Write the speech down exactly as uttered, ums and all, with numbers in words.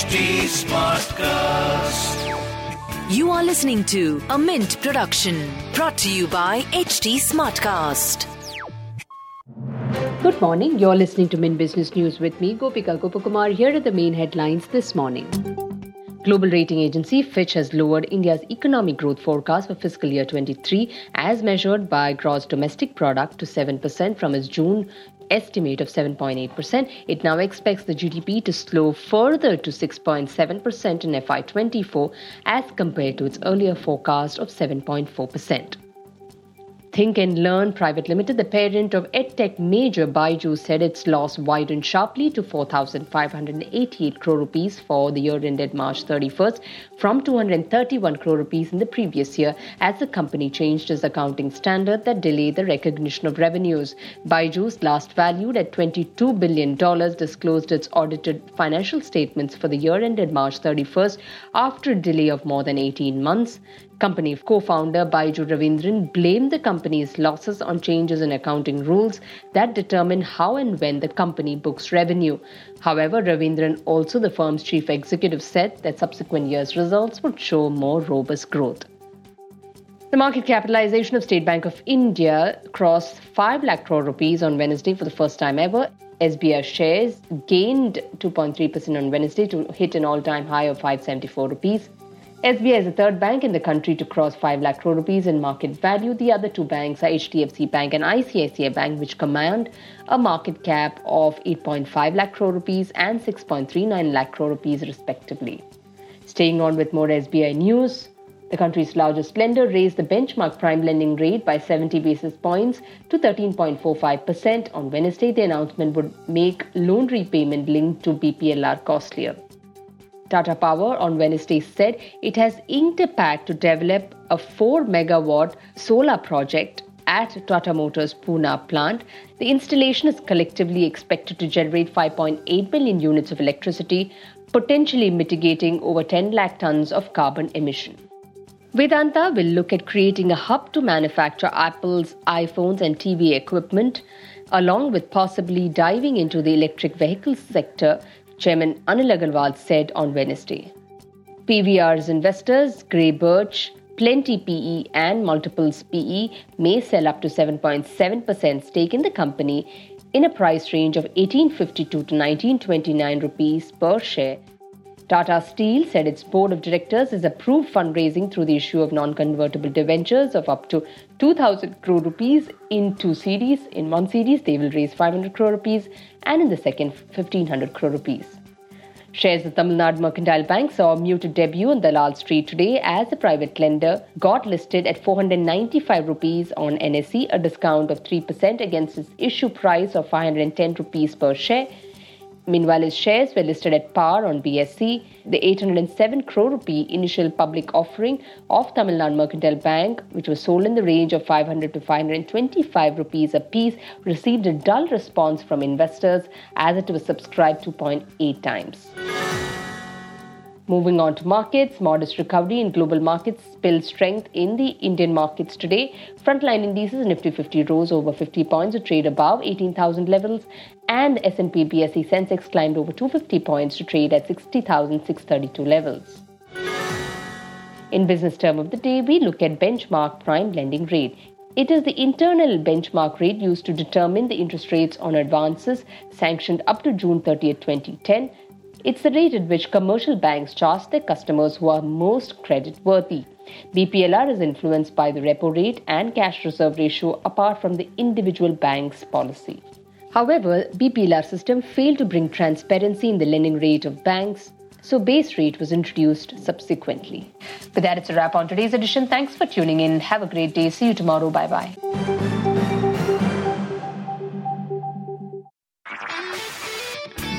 H T SmartCast. You are listening to a Mint production brought to you by H T SmartCast. Good morning. You're listening to Mint Business News with me, Gopika Gopukumar. Here are the main headlines this morning. Global rating agency Fitch has lowered India's economic growth forecast for fiscal year twenty-three as measured by gross domestic product to seven percent from its June estimate of seven point eight percent. It now expects the G D P to slow further to six point seven percent in F Y twenty-four as compared to its earlier forecast of seven point four percent. Think and Learn Private Limited, the parent of edtech major BYJU's, said its loss widened sharply to four thousand five hundred eighty-eight crore rupees for the year ended March thirty-first from two hundred thirty-one crore rupees in the previous year as the company changed its accounting standard that delayed the recognition of revenues. BYJU's, last valued at twenty-two billion dollars, disclosed its audited financial statements for the year ended March thirty-first after a delay of more than eighteen months. Company co-founder Byju Ravindran blamed the company's losses on changes in accounting rules that determine how and when the company books revenue. However, Ravindran, also the firm's chief executive, said that subsequent years' results would show more robust growth. The market capitalization of State Bank of India crossed five lakh crore rupees on Wednesday for the first time ever. S B I shares gained two point three percent on Wednesday to hit an all-time high of five hundred seventy-four rupees. S B I is the third bank in the country to cross five lakh crore rupees in market value. The other two banks are H D F C Bank and I C I C I Bank, which command a market cap of eight point five lakh crore rupees and six point three nine lakh crore rupees respectively. Staying on with more S B I news, the country's largest lender raised the benchmark prime lending rate by seventy basis points to thirteen point four five percent. On Wednesday, the announcement would make loan repayment linked to B P L R costlier. Tata Power on Wednesday said it has inked a pact to develop a four megawatt solar project at Tata Motors' Pune plant. The installation is collectively expected to generate five point eight million units of electricity, potentially mitigating over ten lakh tons of carbon emission. Vedanta will look at creating a hub to manufacture Apple's iPhones and T V equipment, along with possibly diving into the electric vehicle sector, Chairman Anil Agarwal said on Wednesday. P V R's investors, Grey Birch, Plenty P E and Multiples P E may sell up to seven point seven percent stake in the company in a price range of eighteen fifty-two to nineteen twenty-nine rupees per share. Tata Steel said its board of directors has approved fundraising through the issue of non-convertible debentures of up to two thousand crore rupees in two series. In one series, they will raise five hundred crore rupees and in the second, fifteen hundred crore rupees. Shares of Tamil Nadu Mercantile Bank saw a muted debut on Dalal Street today as the private lender got listed at four hundred ninety-five rupees on N S E, a discount of three percent against its issue price of five hundred ten rupees per share. Meanwhile, its shares were listed at par on B S E. The eight hundred seven crore rupee initial public offering of Tamil Nadu Mercantile Bank, which was sold in the range of five hundred to five hundred twenty-five rupees apiece, received a dull response from investors as it was subscribed two point eight times. Moving on to markets, modest recovery in global markets spilled strength in the Indian markets today. Frontline indices, Nifty fifty rose over fifty points to trade above eighteen thousand levels, and S and P B S E Sensex climbed over two hundred fifty points to trade at sixty thousand six hundred thirty-two levels. In business term of the day, we look at benchmark prime lending rate. It is the internal benchmark rate used to determine the interest rates on advances sanctioned up to June thirtieth, twenty ten. It's the rate at which commercial banks charge their customers who are most creditworthy. B P L R is influenced by the repo rate and cash reserve ratio apart from the individual bank's policy. However, B P L R system failed to bring transparency in the lending rate of banks, so base rate was introduced subsequently. With that, it's a wrap on today's edition. Thanks for tuning in. Have a great day. See you tomorrow. Bye-bye.